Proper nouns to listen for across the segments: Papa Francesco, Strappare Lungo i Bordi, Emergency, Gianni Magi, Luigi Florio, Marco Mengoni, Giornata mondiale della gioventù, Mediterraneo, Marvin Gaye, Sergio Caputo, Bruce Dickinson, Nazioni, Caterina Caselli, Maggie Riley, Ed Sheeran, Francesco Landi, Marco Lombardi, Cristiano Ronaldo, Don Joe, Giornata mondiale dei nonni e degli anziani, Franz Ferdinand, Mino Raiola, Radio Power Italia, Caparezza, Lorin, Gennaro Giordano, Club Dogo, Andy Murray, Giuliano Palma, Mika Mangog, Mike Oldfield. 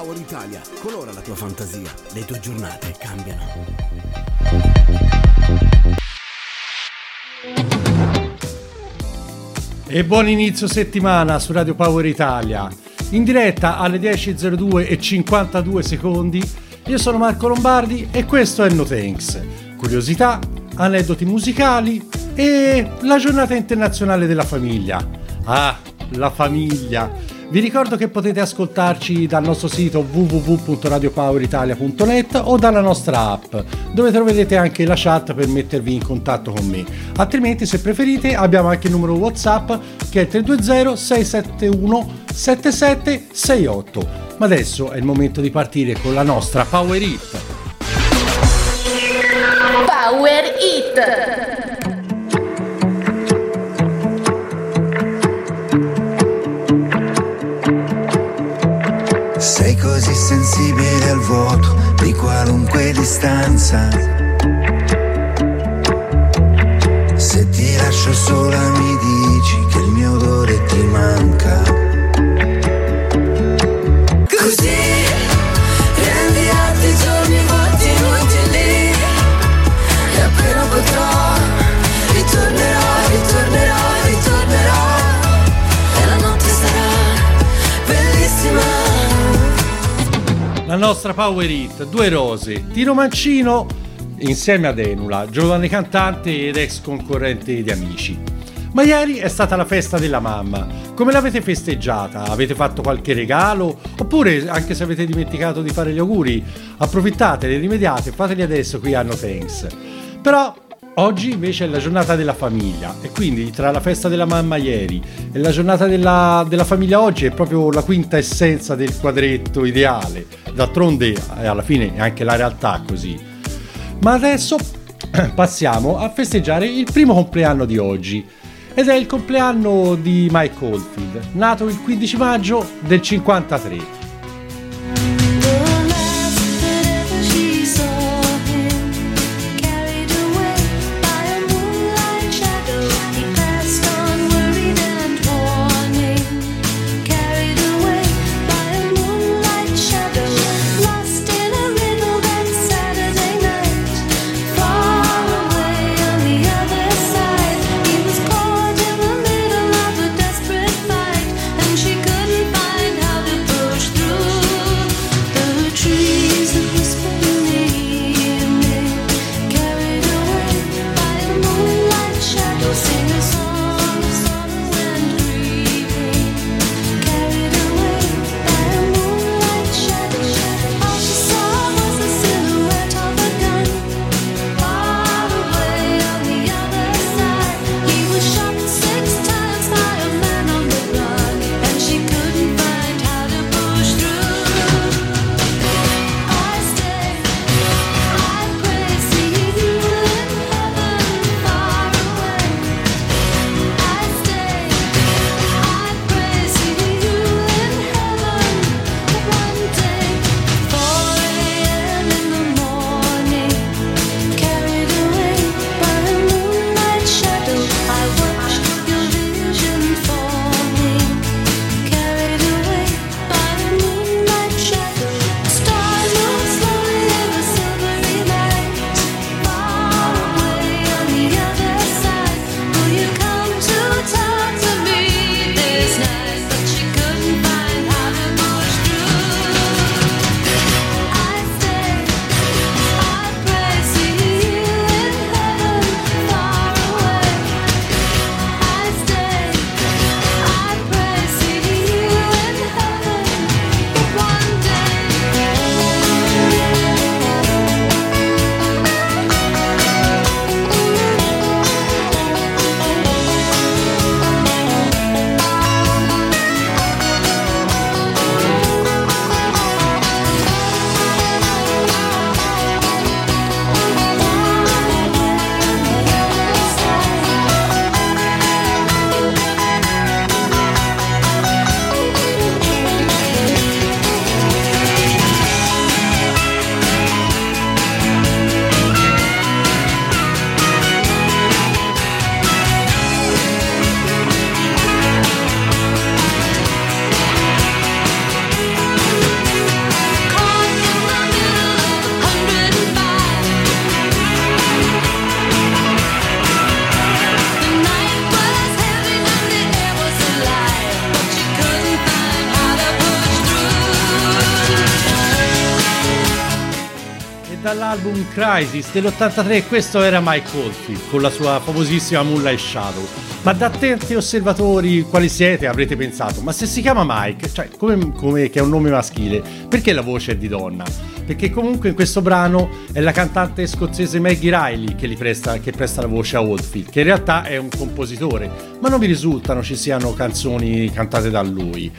Power Italia, colora la tua fantasia, le tue giornate cambiano. E buon inizio settimana su Radio Power Italia. In diretta alle 10:02:52. Io sono Marco Lombardi e questo è No Thanks. Curiosità, aneddoti musicali e la giornata internazionale della famiglia. Ah, la famiglia! Vi ricordo che potete ascoltarci dal nostro sito www.radiopoweritalia.net o dalla nostra app, dove troverete anche la chat per mettervi in contatto con me. Altrimenti, se preferite, abbiamo anche il numero WhatsApp che è 320-671-7768. Ma adesso è il momento di partire con la nostra Power Hit. Power Hit. Sei così sensibile al vuoto di qualunque distanza. Se ti lascio sola mi dici che il mio odore ti manca. Così rendi atti i giorni vuoti inutili. E appena potrò ritornerò. E la notte sarà bellissima. La nostra Power Hit, Due Rose, Tino Mancino insieme ad Enula, giovane cantante ed ex concorrente di Amici. Ma ieri è stata la festa della mamma. Come l'avete festeggiata? Avete fatto qualche regalo? Oppure, anche se avete dimenticato di fare gli auguri, approfittatene, rimediate, fateli adesso qui a No Thanks. Però oggi invece è la giornata della famiglia e quindi tra la festa della mamma ieri e la giornata della famiglia oggi è proprio la quinta essenza del quadretto ideale. D'altronde alla fine è anche la realtà così. Ma adesso passiamo a festeggiare il primo compleanno di oggi ed è il compleanno di Mike Oldfield, nato il 15 maggio del 1953. dall'album Crisis dell'83 questo era Mike Oldfield con la sua famosissima Moonlight Shadow. Ma da attenti osservatori quali siete avrete pensato: ma se si chiama Mike, cioè come che è un nome maschile, perché la voce è di donna? Perché comunque in questo brano è la cantante scozzese Maggie Riley che presta la voce a Oldfield, che in realtà è un compositore, ma non mi risultano ci siano canzoni cantate da lui.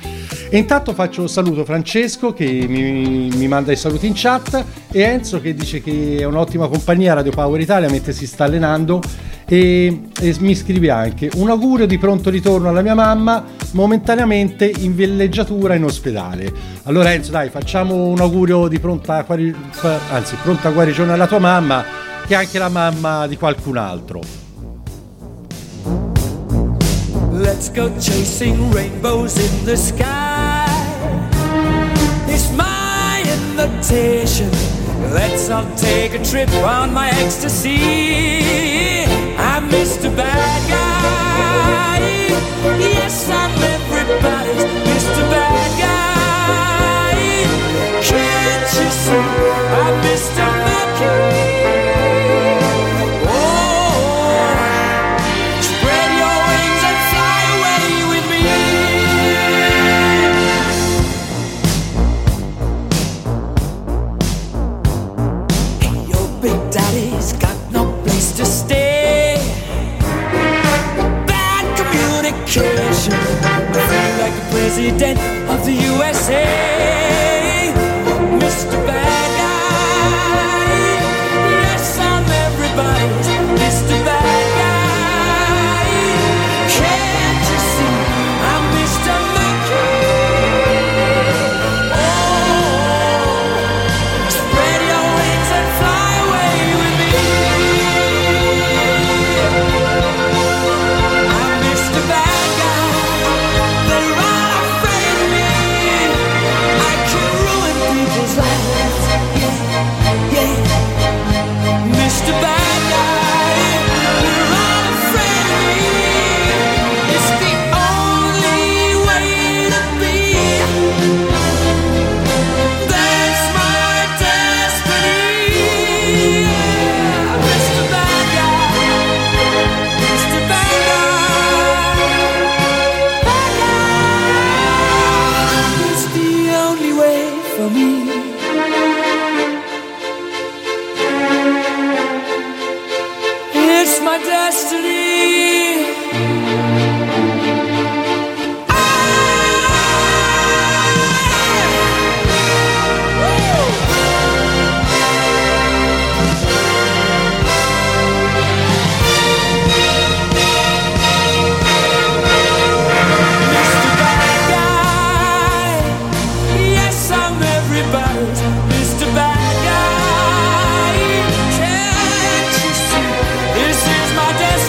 E intanto faccio un saluto Francesco che mi manda i saluti in chat, e Enzo che dice che è un'ottima compagnia Radio Power Italia mentre si sta allenando, e mi scrive anche un augurio di pronto ritorno alla mia mamma momentaneamente in villeggiatura in ospedale. Allora Enzo, dai, facciamo un augurio di pronta guarigione alla tua mamma, che è anche la mamma di qualcun altro. Let's go chasing rainbows in the sky. It's my invitation. Let's all take a trip on my ecstasy. I'm Mr. Bad Guy. Yes, I'm everybody's Mr. Bad Guy. Can't you see? I'm Mr. Mercury. Oh, spread your wings and fly away with me. Hey, your big daddy's got no place to stay. Communication, I feel like the president of the USA. Mr. Bad Guy, yes, I'm everybody's Mr. Bad Guy. Can't you see I'm Mr. Mercury? Oh, spread your wings and fly away with me. Mr. Bad Guy, you're unafraid of me. It's the only way to be. That's my destiny. Mr. Bad Guy, Mr. Bad Guy, Bad Guy. It's the only way for me.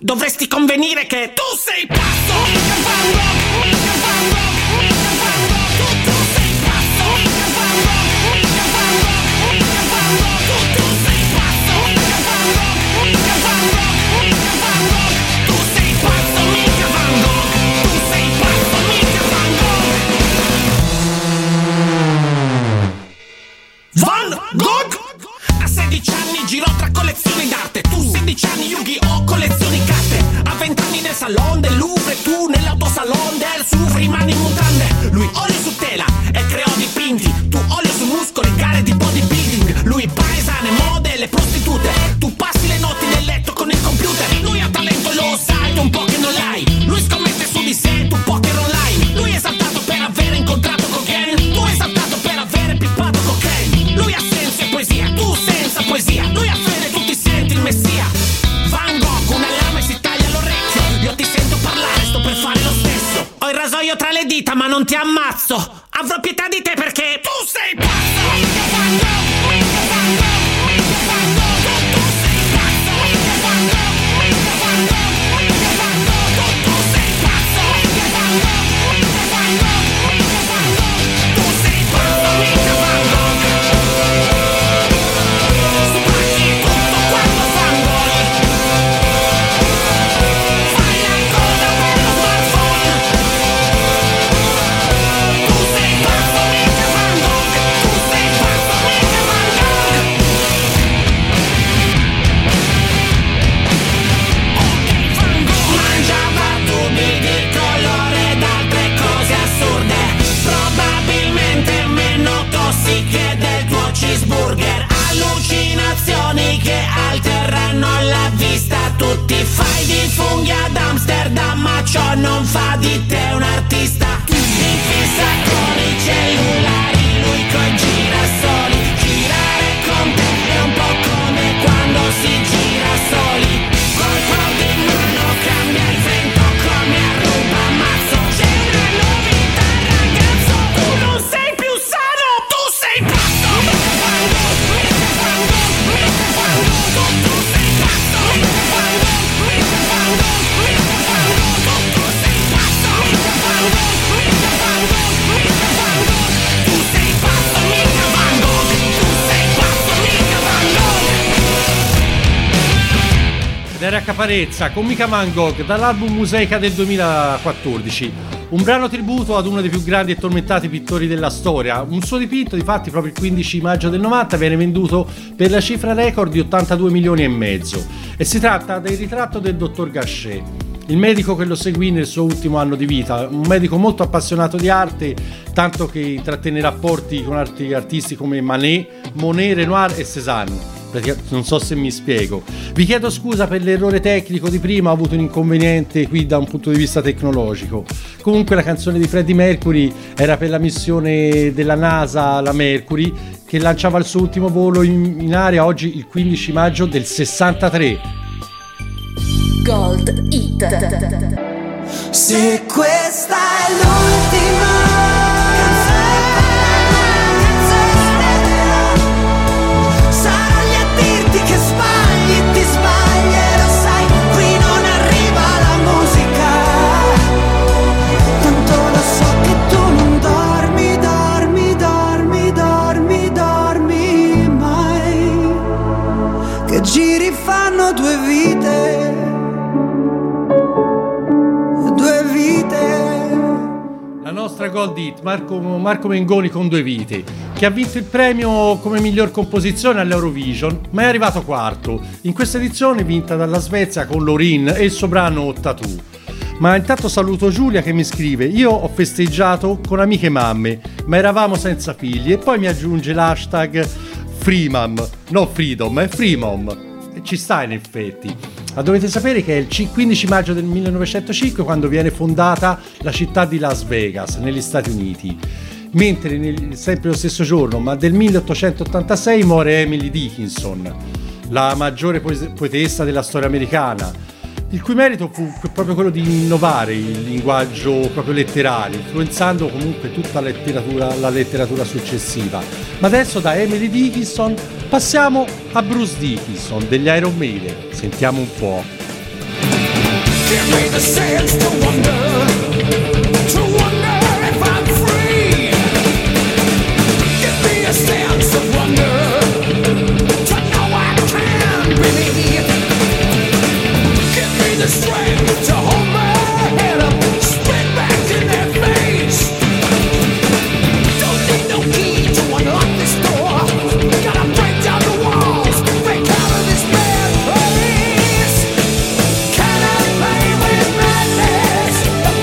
Dovresti convenire che tu sei pazzo, Mika Mangog, Mika Mangog, Mika Mangog, tu sei pazzo, Mika Mangog, Mika Mangog, Mika Mangog, tu sei pazzo, Mika Mangog, Mika Mangog, Mika Mangog, tu sei pazzo, Mika Mangog, tu sei pazzo, Mika Mangog. Van Gogh a 16 anni girò tra collezioni d'arte, tu 16 anni Yu-Gi-Oh, collezioni carte, a 20 anni nel salone del Louvre, tu nell'autosalon del Sud rimani in mutande, lui olio su tela e creò dipinti, tu olio su muscoli, gare di bodybuilding, lui paesane, mode e le prostitute, tu passi le notti nel letto con il computer, lui ha talento lo sai, tu un po' che non l'hai, lui scommette su di sé, tu poker online, lui esattamente taglio tra le dita ma non ti ammazzo. Avrò pietà di te perché tu sei pazzo. Caparezza con Mika Mangog dall'album Museica del 2014, un brano tributo ad uno dei più grandi e tormentati pittori della storia. Un suo dipinto, difatti, proprio il 15 maggio del 90 viene venduto per la cifra record di 82,5 milioni, e si tratta del ritratto del dottor Gachet, il medico che lo seguì nel suo ultimo anno di vita, un medico molto appassionato di arte, tanto che intrattenne rapporti con altri artisti come Manet, Monet, Renoir e Cézanne. Non so se mi spiego. Vi chiedo scusa per l'errore tecnico di prima, ho avuto un inconveniente qui da un punto di vista tecnologico. Comunque la canzone di Freddie Mercury era per la missione della NASA, la Mercury, che lanciava il suo ultimo volo in aria oggi, il 15 maggio del 63. Gold Hit. Se questa è l'ultima giri fanno due vite. La nostra Gold Hit, Marco Mengoni con Due Vite, che ha vinto il premio come miglior composizione all'Eurovision, ma è arrivato quarto in questa edizione vinta dalla Svezia con Lorin e il suo brano Tattoo. Ma intanto saluto Giulia che mi scrive: io ho festeggiato con amiche mamme, ma eravamo senza figli, e poi mi aggiunge l'hashtag Freemom, no Freedom, è Freemom, e ci sta in effetti. Ma dovete sapere che è il 15 maggio del 1905 quando viene fondata la città di Las Vegas negli Stati Uniti, mentre sempre lo stesso giorno, ma del 1886, muore Emily Dickinson, la maggiore poetessa della storia americana, il cui merito fu proprio quello di innovare il linguaggio proprio letterario, influenzando comunque tutta la letteratura successiva. Ma adesso da Emily Dickinson passiamo a Bruce Dickinson degli Iron Maiden. Sentiamo un po'. Give me the sense to wonder, to wonder if I'm free. Give me a sense of wonder, to know I can believe. Give me the strength to hold my head up, spit back in their face. Don't need no key to unlock this door. Gotta break down the walls, break out of this bad place. Can I play with madness?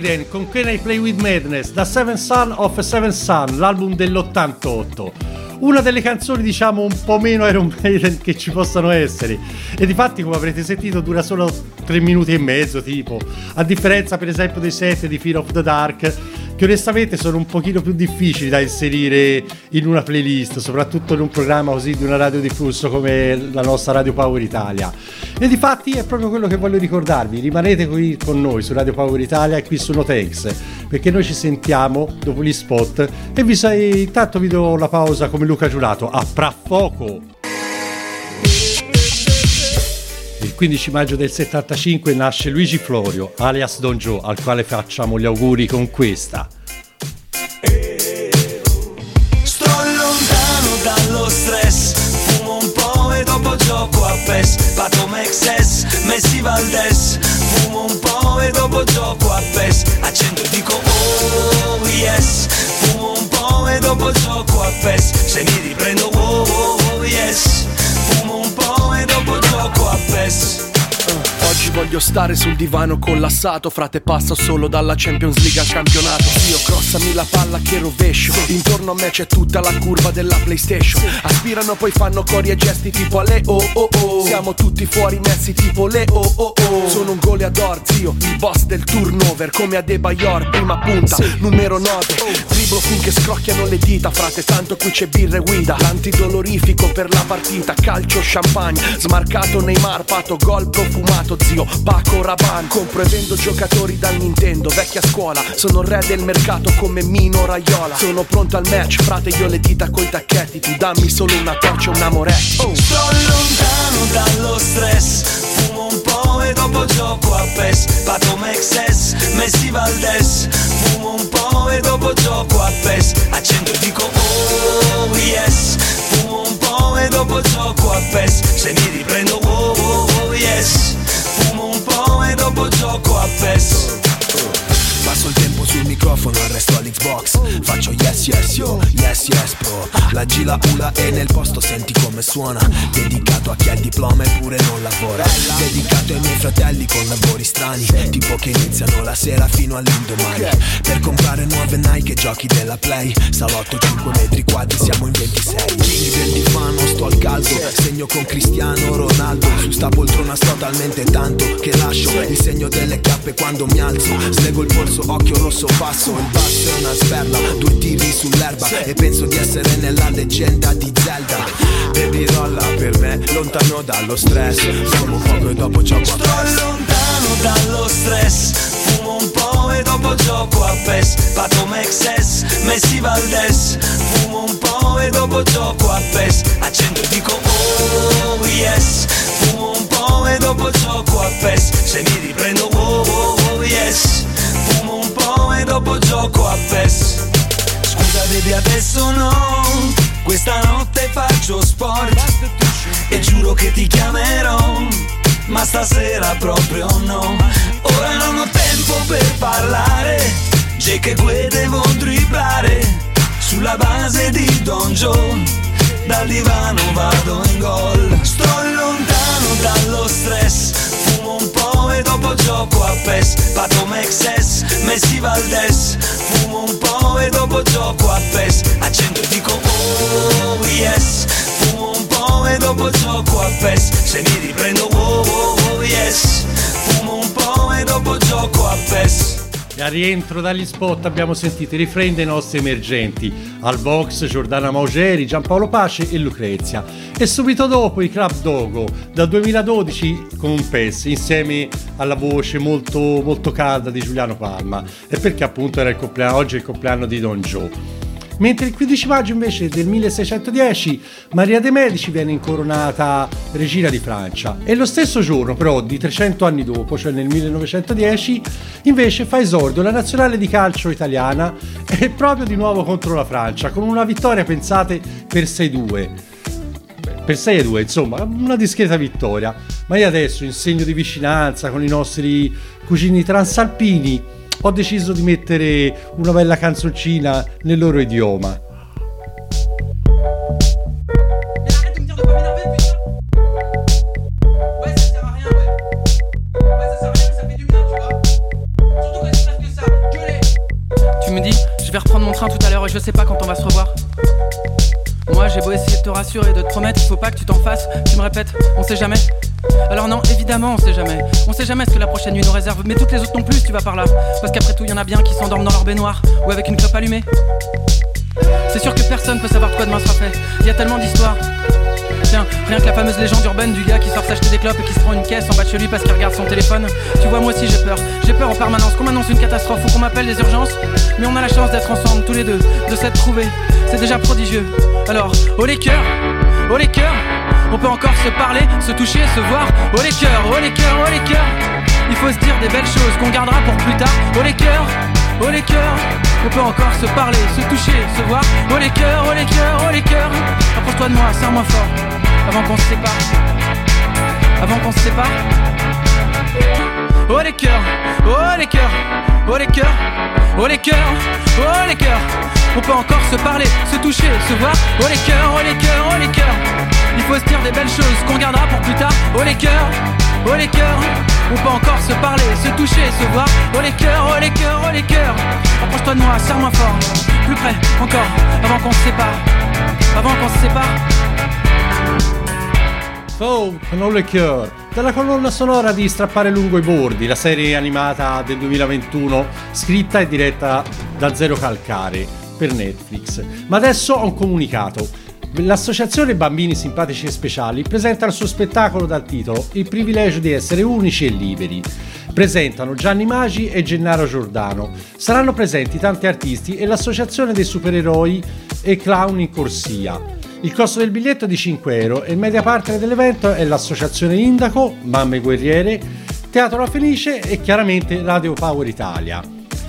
Maiden con Can I Play With Madness, da Seven Son of Seven Son, l'album dell'88. Una delle canzoni, diciamo, un po' meno Iron Maiden che ci possano essere, e difatti, come avrete sentito, dura solo 3 minuti e mezzo tipo, a differenza per esempio dei set di Fear of the Dark, che onestamente sono un pochino più difficili da inserire in una playlist, soprattutto in un programma così di una radio di flusso come la nostra Radio Power Italia. E difatti è proprio quello che voglio ricordarvi: rimanete qui con noi su Radio Power Italia e qui su Notex, perché noi ci sentiamo dopo gli spot e intanto vi do la pausa come Luca Giurato a Pra Poco. Il 15 maggio del 75 nasce Luigi Florio, alias Don Joe, al quale facciamo gli auguri con questa. Sto lontano dallo stress, fumo un po' e dopo gioco a PES, Patomexes, Messi Valdes, fumo un po' e dopo gioco a PES, accendo e dico oh yes, fumo un po' e dopo gioco a PES, se mi riprendo oh yes, fumo un po' e dopo gioco a PES. Oggi voglio stare sul divano collassato, frate passo solo dalla Champions League al campionato. Io crossami la palla che rovescio, intorno a me c'è tutta la curva della PlayStation. Aspirano poi fanno cori e gesti tipo alle oh oh oh. Siamo tutti fuori messi tipo le oh oh oh. Sono un goleador zio, il boss del turnover, come Adebayor prima punta, numero 9. Dribblo finché scrocchiano le dita, frate tanto qui c'è birra e guida, l'antidolorifico per la partita, calcio champagne, smarcato Neymar, pato gol profumato, zio, Paco Rabanne. Compro e vendo giocatori da Nintendo, vecchia scuola, sono il re del mercato come Mino Raiola. Sono pronto al match, frate io le dita coi tacchetti, tu dammi solo una torcia e un amoretti. Sto lontano dallo stress, fumo un po' e dopo gioco a PES, Patomexes, Messi Valdes, fumo un po' e dopo gioco a PES, accendo e dico oh yes, fumo un po' e dopo gioco a PES, se mi riprendo oh yes, fumo un po' e dopo gioco a PES. Passo il tempo sul microfono, arresto all'Xbox, faccio yes yes yo, yes yes bro. La G, la U, la E nel posto, senti come suona. Dedicato a chi ha il diploma eppure non lavora. Dedicato ai miei fratelli con lavori strani, tipo che iniziano la sera fino all'indomani. Per comprare nuove Nike e giochi della Play, salotto 5 metri quadri, siamo in 26. Gini del divano, sto al caldo, segno con Cristiano Ronaldo. Su sta poltrona sto talmente tanto che lascio il segno delle chiappe quando mi alzo. Slego il polso, occhio rosso passo, il basso è una sberla, 2 tiri sull'erba e penso di essere nella leggenda di Zelda. Baby rolla per me, lontano dallo stress, fumo poco e dopo gioco a PES. Sto lontano dallo stress, fumo un po' e dopo gioco a PES, Patomexes, Messi Valdes, fumo un po' e dopo gioco a PES, accendo e dico oh yes, fumo un po' e dopo gioco a PES, se mi riprendo oh yes, fumo un po' e dopo gioco a PES. Scusa baby adesso no, questa notte faccio sport e giuro che ti chiamerò, ma stasera proprio no. Ora non ho tempo per parlare, J che que devo dribblare, sulla base di Don Joe dal divano vado in gol. Sto lontano dallo stress, fumo un po' e dopo gioco a PES, Patomexes, Messi Valdes, fumo un po' e dopo gioco a PES, accendo e dico oh yes, fumo un po' e dopo gioco a PES, se mi riprendo oh yes, fumo un po' e dopo gioco a PES. E a rientro dagli spot abbiamo sentito i refrain dei nostri emergenti, al box Giordana Maugeri, Giampaolo Pace e Lucrezia, e subito dopo i Club Dogo dal 2012 con PES, insieme alla voce molto molto calda di Giuliano Palma, e perché appunto era il compleanno, oggi è il compleanno di Don Joe. Mentre il 15 maggio invece del 1610 Maria de Medici viene incoronata regina di Francia, e lo stesso giorno però di 300 anni dopo, cioè nel 1910, invece fa esordio la nazionale di calcio italiana, e proprio di nuovo contro la Francia, con una vittoria, pensate, per 6-2. Per 6-2, insomma, una discreta vittoria. Ma io adesso, in segno di vicinanza con i nostri cugini transalpini, ho deciso di mettere una bella canzoncina nel loro idioma. je sais pas quand on va se revoir. Moi j'ai beau essayer de te rassurer, de te promettre, il faut pas que tu t'en fasses. Tu me répètes, on sait jamais. Alors non, évidemment on sait jamais. On sait jamais ce que la prochaine nuit nous réserve. Mais toutes les autres non plus, tu vas par là. Parce qu'après tout y'en a bien qui s'endorment dans leur baignoire ou avec une clope allumée. C'est sûr que personne peut savoir de quoi demain sera fait. Y'a tellement d'histoires. Tiens, rien que la fameuse légende urbaine du gars qui sort s'acheter des clopes et qui se prend une caisse en bas de chez lui parce qu'il regarde son téléphone. Tu vois, moi aussi j'ai peur en permanence qu'on m'annonce une catastrophe ou qu'on m'appelle les urgences. Mais on a la chance d'être ensemble tous les deux, de s'être trouvés, c'est déjà prodigieux. Alors, oh les cœurs, on peut encore se parler, se toucher, se voir. Oh les cœurs, oh les cœurs, oh les cœurs, il faut se dire des belles choses qu'on gardera pour plus tard. Oh les cœurs, on peut encore se parler, se toucher, se voir. Oh les cœurs, oh les cœurs, oh les cœurs, approche-toi de moi, serre-moi fort, avant qu'on se sépare, avant qu'on se sépare. Oh les cœurs, oh les cœurs, oh les cœurs, oh les cœurs, oh les cœurs, on peut encore se parler, se toucher, se voir. Oh les cœurs, oh les cœurs, oh les cœurs, il faut se dire des belles choses qu'on gardera pour plus tard. Oh les cœurs, on peut encore se parler, se toucher, se voir. Oh les cœurs, oh les cœurs, oh les cœurs, approche-toi de moi, serre-moi fort, plus près encore, avant qu'on se sépare, avant qu'on se sépare. Oh, con All the Cure, dalla colonna sonora di Strappare Lungo i Bordi, la serie animata del 2021, scritta e diretta da Zero Calcare per Netflix. Ma adesso ho un comunicato. L'associazione Bambini Simpatici e Speciali presenta il suo spettacolo dal titolo Il privilegio di essere unici e liberi. Presentano Gianni Magi e Gennaro Giordano. Saranno presenti tanti artisti e l'associazione dei supereroi e clown in corsia. Il costo del biglietto è di €5 e il media partner dell'evento è l'associazione Indaco, Mamme Guerriere, Teatro La Fenice e chiaramente Radio Power Italia.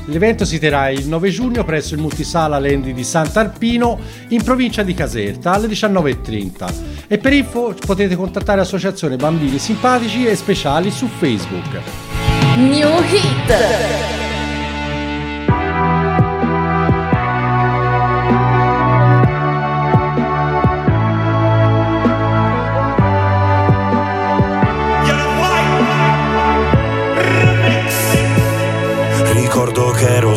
L'evento si terrà il 9 giugno presso il multisala Lendi di Sant'Arpino in provincia di Caserta alle 19.30 e per info potete contattare l'associazione Bambini Simpatici e Speciali su Facebook. New Hit!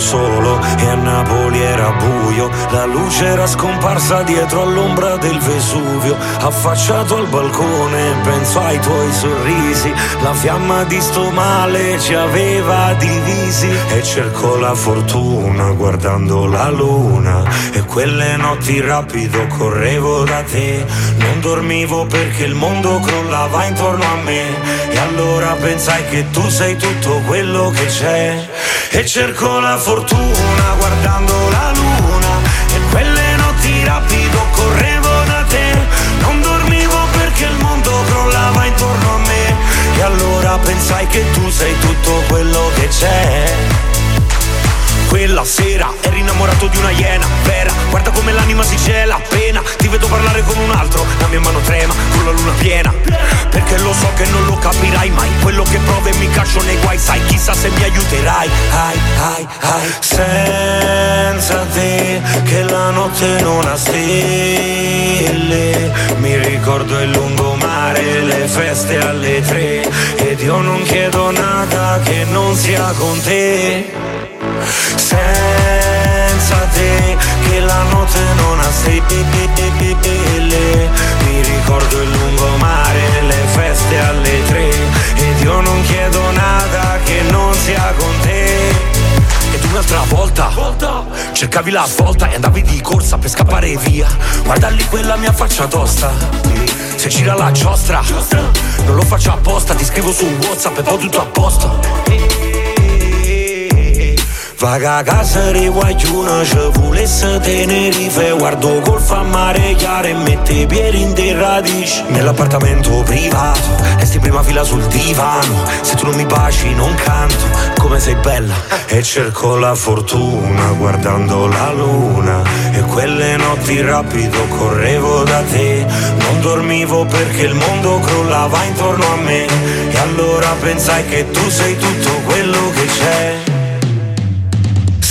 Solo e a Napoli era buio, la luce era scomparsa dietro all'ombra del Vesuvio. Affacciato al balcone penso ai tuoi sorrisi, la fiamma di sto male ci aveva divisi. E cerco la fortuna guardando la luna e quelle notti rapido correvo da te. Non dormivo perché il mondo crollava intorno a me e allora pensai che tu sei tutto quello che c'è. E cerco la fortuna guardando la luna e quelle notti rapido correvo da te. Non dormivo perché il mondo crollava intorno a me e allora pensai che tu sei tutto quello che c'è. Quella sera ero innamorato di una iena vera, guarda come l'anima si gela appena ti vedo parlare con un altro, la mia mano trema con la luna piena. Perché lo so che non lo capirai mai, quello che provo e mi caccio nei guai, sai chissà se mi aiuterai. Ai, ai, ai. Senza te che la notte non ha stelle, mi ricordo il lungomare, le feste alle 3 ed io non chiedo nada che non sia con te. Senza te che la notte non ha stelle, mi ricordo il lungomare, le feste alle 3 ed io non chiedo nada che non sia con te. Ed un'altra volta cercavi la svolta e andavi di corsa per scappare via, guarda lì quella mia faccia tosta, se gira la giostra non lo faccio apposta, ti scrivo su WhatsApp e poi tutto a posto. Vaga a casa riguagliuna, ci volesse Tenerife, guardo golf a mare chiaro e mette i piedi in dei radici. Nell'appartamento privato, e sti in prima fila sul divano, se tu non mi baci non canto, come sei bella. E cerco la fortuna guardando la luna e quelle notti rapido correvo da te. Non dormivo perché il mondo crollava intorno a me e allora pensai che tu sei tutto quello che c'è.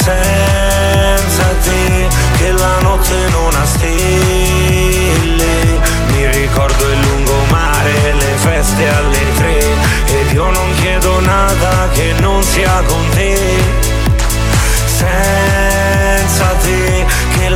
Senza te che la notte non ha stelle, mi ricordo il lungomare, le feste alle 3 ed io non chiedo nada che non sia con te. Senza te che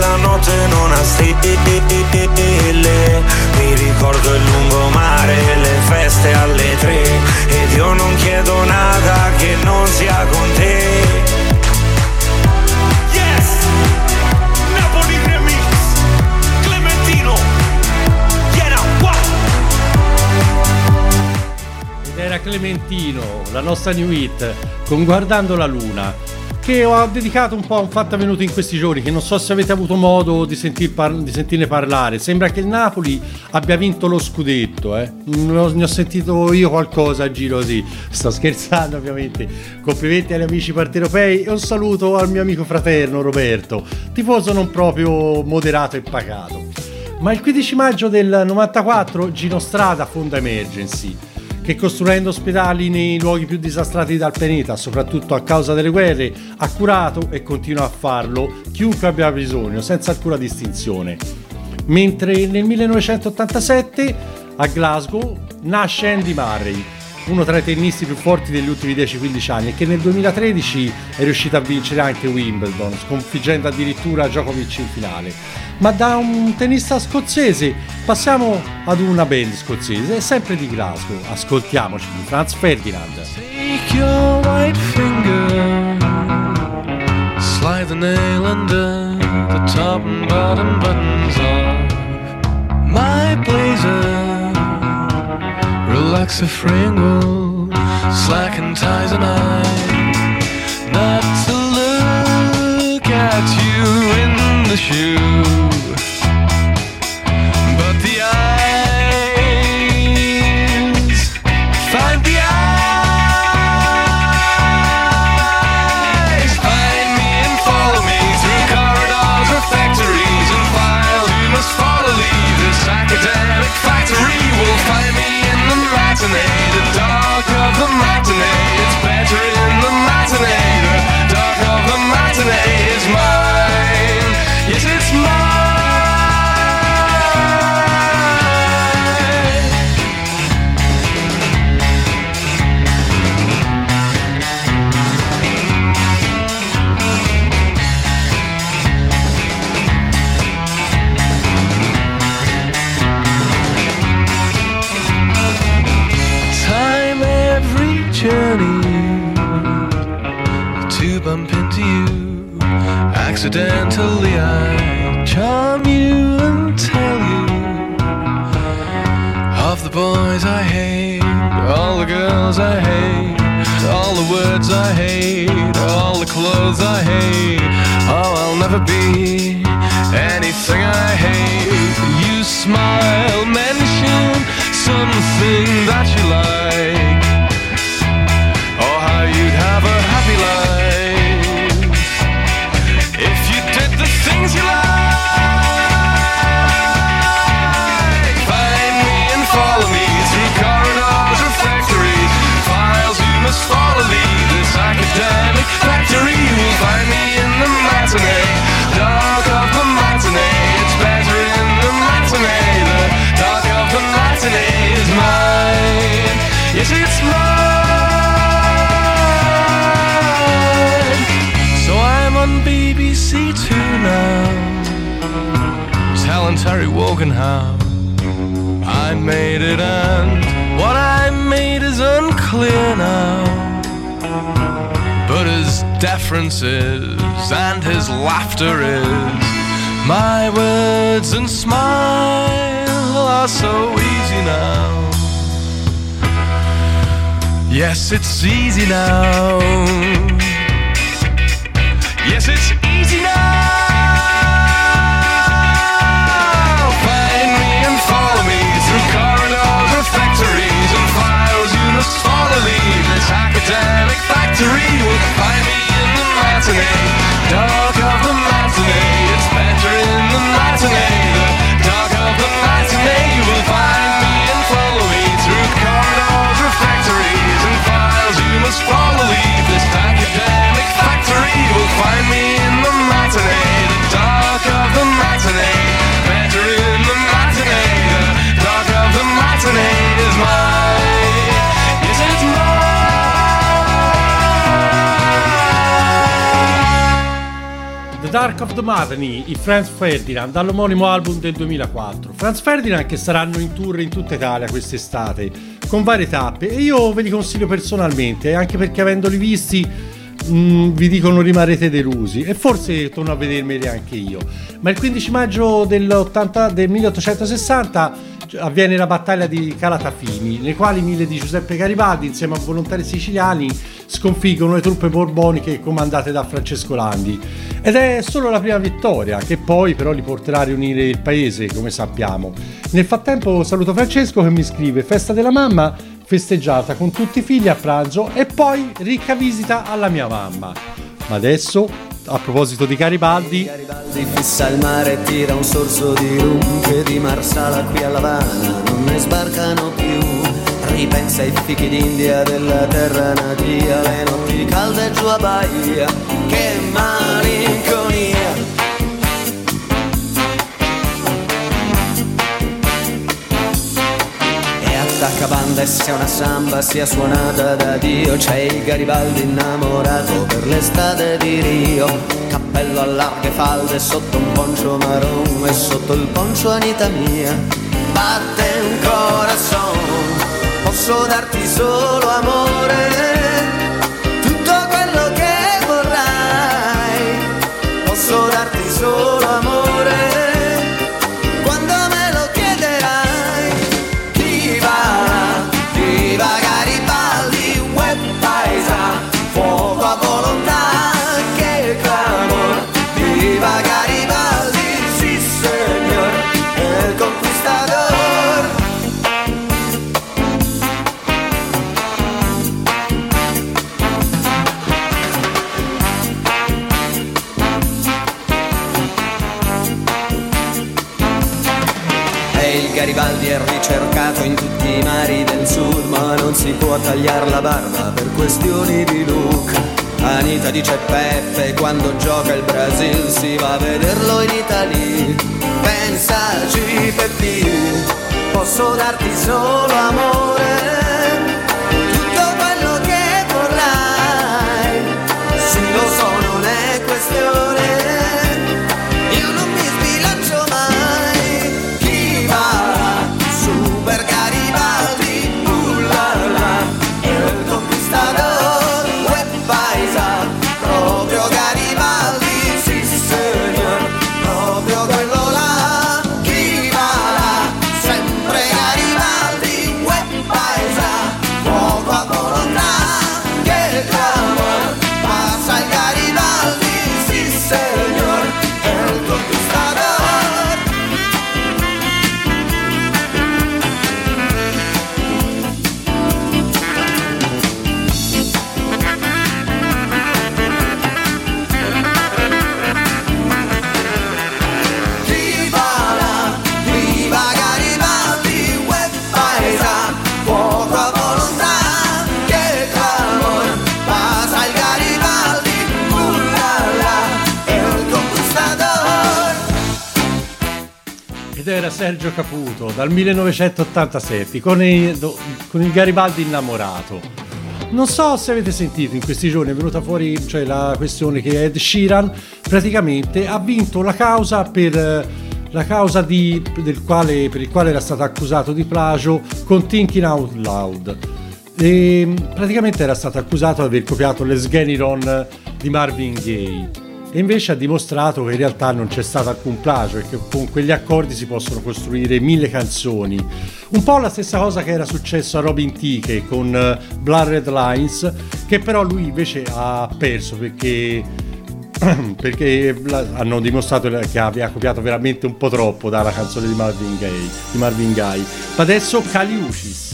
Clementino, la nostra new hit con Guardando la Luna, che ho dedicato un po' a un fatto avvenuto in questi giorni, che non so se avete avuto modo di sentirne parlare. Sembra che il Napoli abbia vinto lo scudetto, ne ho sentito io qualcosa a giro, sì. Sto scherzando, ovviamente. Complimenti agli amici partenopei e un saluto al mio amico fraterno Roberto, tifoso non proprio moderato e pacato. Ma il 15 maggio del 94 Gino Strada fonda Emergency, che costruendo ospedali nei luoghi più disastrati dal pianeta, soprattutto a causa delle guerre, ha curato e continua a farlo chiunque abbia bisogno, senza alcuna distinzione. Mentre nel 1987 a Glasgow nasce Andy Murray, uno tra i tennisti più forti degli ultimi 10-15 anni, e che nel 2013 è riuscito a vincere anche Wimbledon, sconfiggendo addirittura Djokovic in finale. Ma da un tennista scozzese passiamo ad una band scozzese, sempre di Glasgow. Ascoltiamoci di Franz Ferdinand. Take your white finger, slide the nail under the top and bottom buttons off my blazer. Relax the fringle, slacken ties and I, not to look at you in the shoe, but the eyes, find the eyes, find me and follow me through corridors or factories and files you must follow leave this academic factory will find me. The dark of the matinee, it's better in the matinee. The dark of the matinee is mine, yes it's journey to bump into you. Accidentally I charm you and tell you of the boys I hate, all the girls I hate, all the words I hate, all the clothes I hate. Oh, I'll never be anything I hate. You smile, mention something that you like, you'd have a happy life if you did the things you like. Find me and follow me through corridors or factories, files you must follow leave this academic factory. You'll find me in the matinee, dark of the matinee. It's better in the matinee. The dark of the matinee is mine. Yes, it's mine. On BBC2 now, telling Terry Woganhow I made it, and what I made is unclear now, but his deference is, and his laughter is, my words and smile are so easy now. Yes, it's easy now. Yes, it's easy now. Find me and follow me through corridors or factories and files you must follow leave this academic factory. Will find me in the matinee, dark of the matinee. It's better in the matinee, the dark of the matinee. You will find me and follow me through corridors or factories and files you must follow leave this academic factory. Will find me in the matinee, the dark of the matinee. Better in the matinee, the dark of the matinee is mine. Yes, it's mine. The Dark of the Matinee, i Franz Ferdinand, dall'omonimo album del 2004. Franz Ferdinand che saranno in tour in tutta Italia quest'estate, con varie tappe, e io ve li consiglio personalmente, anche perché avendoli visti vi dico non rimarrete delusi, e forse torno a vedermeli anche io. Ma il 15 maggio del 1860 avviene la battaglia di Calatafimi, nei quali i 1000 di Giuseppe Garibaldi insieme a volontari siciliani sconfiggono le truppe borboniche comandate da Francesco Landi, ed è solo la prima vittoria, che poi però li porterà a riunire il paese, come sappiamo. Nel frattempo saluto Francesco che mi scrive: festa della mamma festeggiata con tutti i figli a pranzo e poi ricca visita alla mia mamma. Ma adesso, a proposito di Garibaldi, Garibaldi fissa il mare e tira un sorso di rum che di Marsala qui alla Havana non ne sbarcano più. Ripensa ai fichi d'India della terra natia, le notti calde giù a Bahia, che malinconia. E attacca banda e se una samba sia suonata da Dio, c'è il Garibaldi innamorato per l'estate di Rio. Cappello a larghe falde sotto un poncio marron e sotto il poncio Anita mia batte un corazon. Posso darti solo amore, tutto quello che vorrai. Posso darti solo amore, quando me lo chiederai. Viva, viva Garibaldi, web paesa, fuoco a volontà, che clamor. Viva Garibaldi, sì signor, el conquistador. Garibaldi è ricercato in tutti i mari del sud, ma non si può tagliare la barba per questioni di look. Anita dice Peppe, quando gioca il Brasil si va a vederlo in Italia. Pensaci Peppi, posso darti solo amore, tutto quello che vorrai. Sì lo so, non è questione. Era Sergio Caputo dal 1987 con il Garibaldi innamorato. Non so se avete sentito, in questi giorni è venuta fuori, cioè, la questione che Ed Sheeran praticamente ha vinto la causa per la causa per il quale era stato accusato di plagio con Thinking Out Loud, e praticamente era stato accusato di aver copiato le Sgeniron di Marvin Gaye. E invece ha dimostrato che in realtà non c'è stato alcun plagio e che con quegli accordi si possono costruire 1000 canzoni. Un po' la stessa cosa che era successo a Robin Thicke con Blurred Lines, che però lui invece ha perso perché hanno dimostrato che aveva copiato veramente un po' troppo dalla canzone di Marvin Gaye. Ma adesso Caliucis.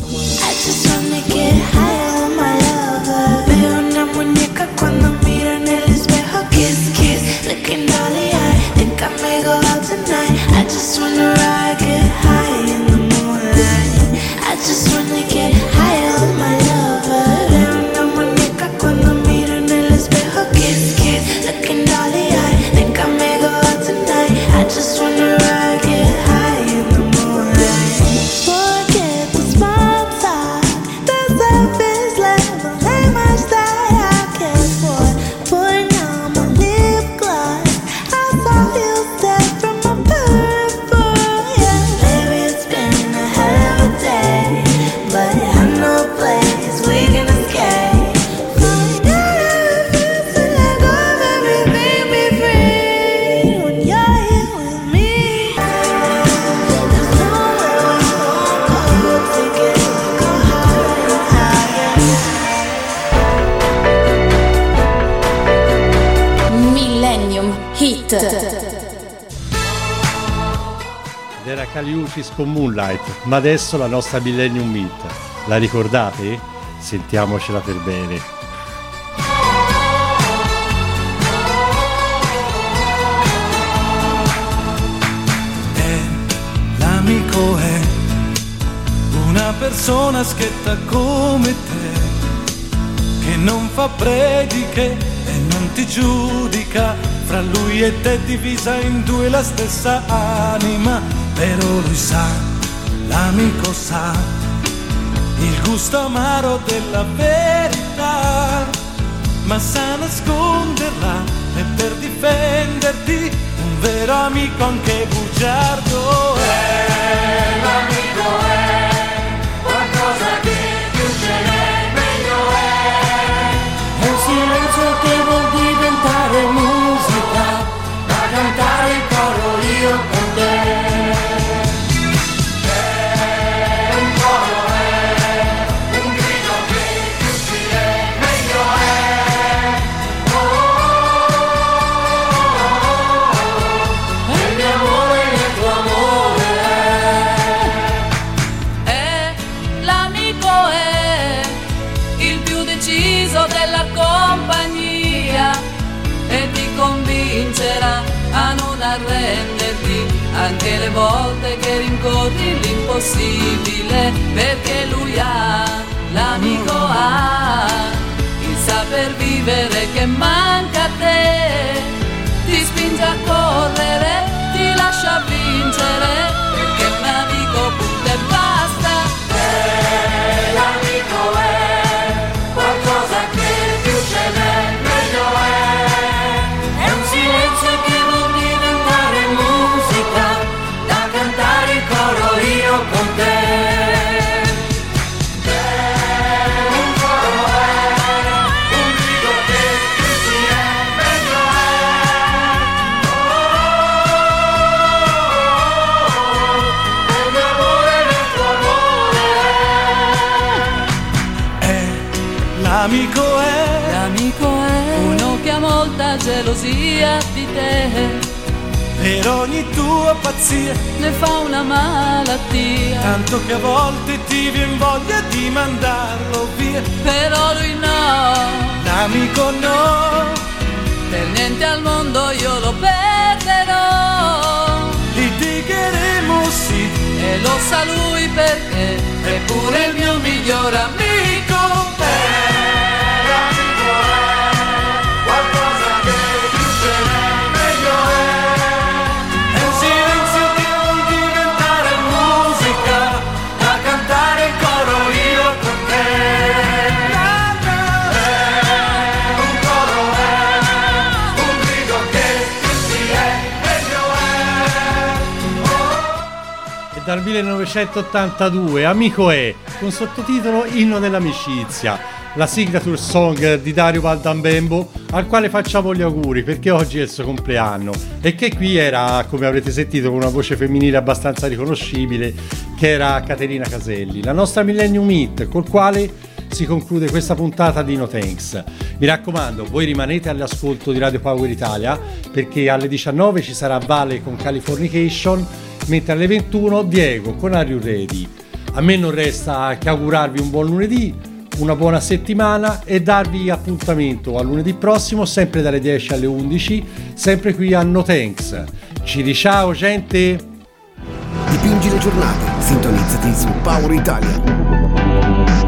Looking all the eye, think I may go out tonight. I just wanna ride, get high in the moonlight. I just wanna get high on my lover. Veo una muñeca cuando miro en el espejo. Kiss, kiss, looking all the eye, think I may go out tonight. I just wanna ride, get high in the moonlight. Forget the small talk, there's nothing. era Caliucis con Moonlight, ma adesso la nostra Millennium Meet. La ricordate? Sentiamocela per bene. L'amico è una persona schietta come te, che non fa prediche e non ti giudica. Fra lui e te divisa in due la stessa anima. Però lui sa, l'amico sa, il gusto amaro della verità, ma sa nasconderla e per difenderti un vero amico anche bugiardo è. L'amico è qualcosa di più, ce n'è, meglio è. È un silenzio che vuol diventare musica, da cantare il coro io con te. A non arrenderti anche le volte che rincorri l'impossibile, perché lui ha, l'amico ha, il saper vivere che manca a te, ti spinge a correre, ti lascia vincere, perché un amico punta e basta. L'amico è qualcosa che più ce n'è, meglio è. È un silenzio che con te, un coro è, un grido che più si è, meglio è, oh, il mio amore nel tuo amore è, l'amico è, l'amico è, uno che ha molta gelosia di te. Per ogni tua pazzia ne fa una malattia, tanto che a volte ti viene voglia di mandarlo via. Però lui no, l'amico no, per niente al mondo io lo perderò. Litigheremo sì, e lo sa lui perché è pure il mio miglior amico. L'amico è qualcosa che più ce n'è, meglio è. Dal 1982, Amico è, con sottotitolo Inno dell'amicizia, la signature song di Dario Valdambembo, al quale facciamo gli auguri perché oggi è il suo compleanno, e che qui era, come avrete sentito, con una voce femminile abbastanza riconoscibile, che era Caterina Caselli, la nostra Millennium Meet, col quale si conclude questa puntata di No Thanks. Mi raccomando, voi rimanete all'ascolto di Radio Power Italia, perché alle 19 ci sarà Vale con Californication, mentre alle 21 Diego con Are You Ready. A me non resta che augurarvi un buon lunedì, una buona settimana e darvi appuntamento a lunedì prossimo, sempre dalle 10 alle 11, sempre qui a No Thanks. Ci diciamo, gente! Dipingi le giornate, sintonizzati su Power Italia.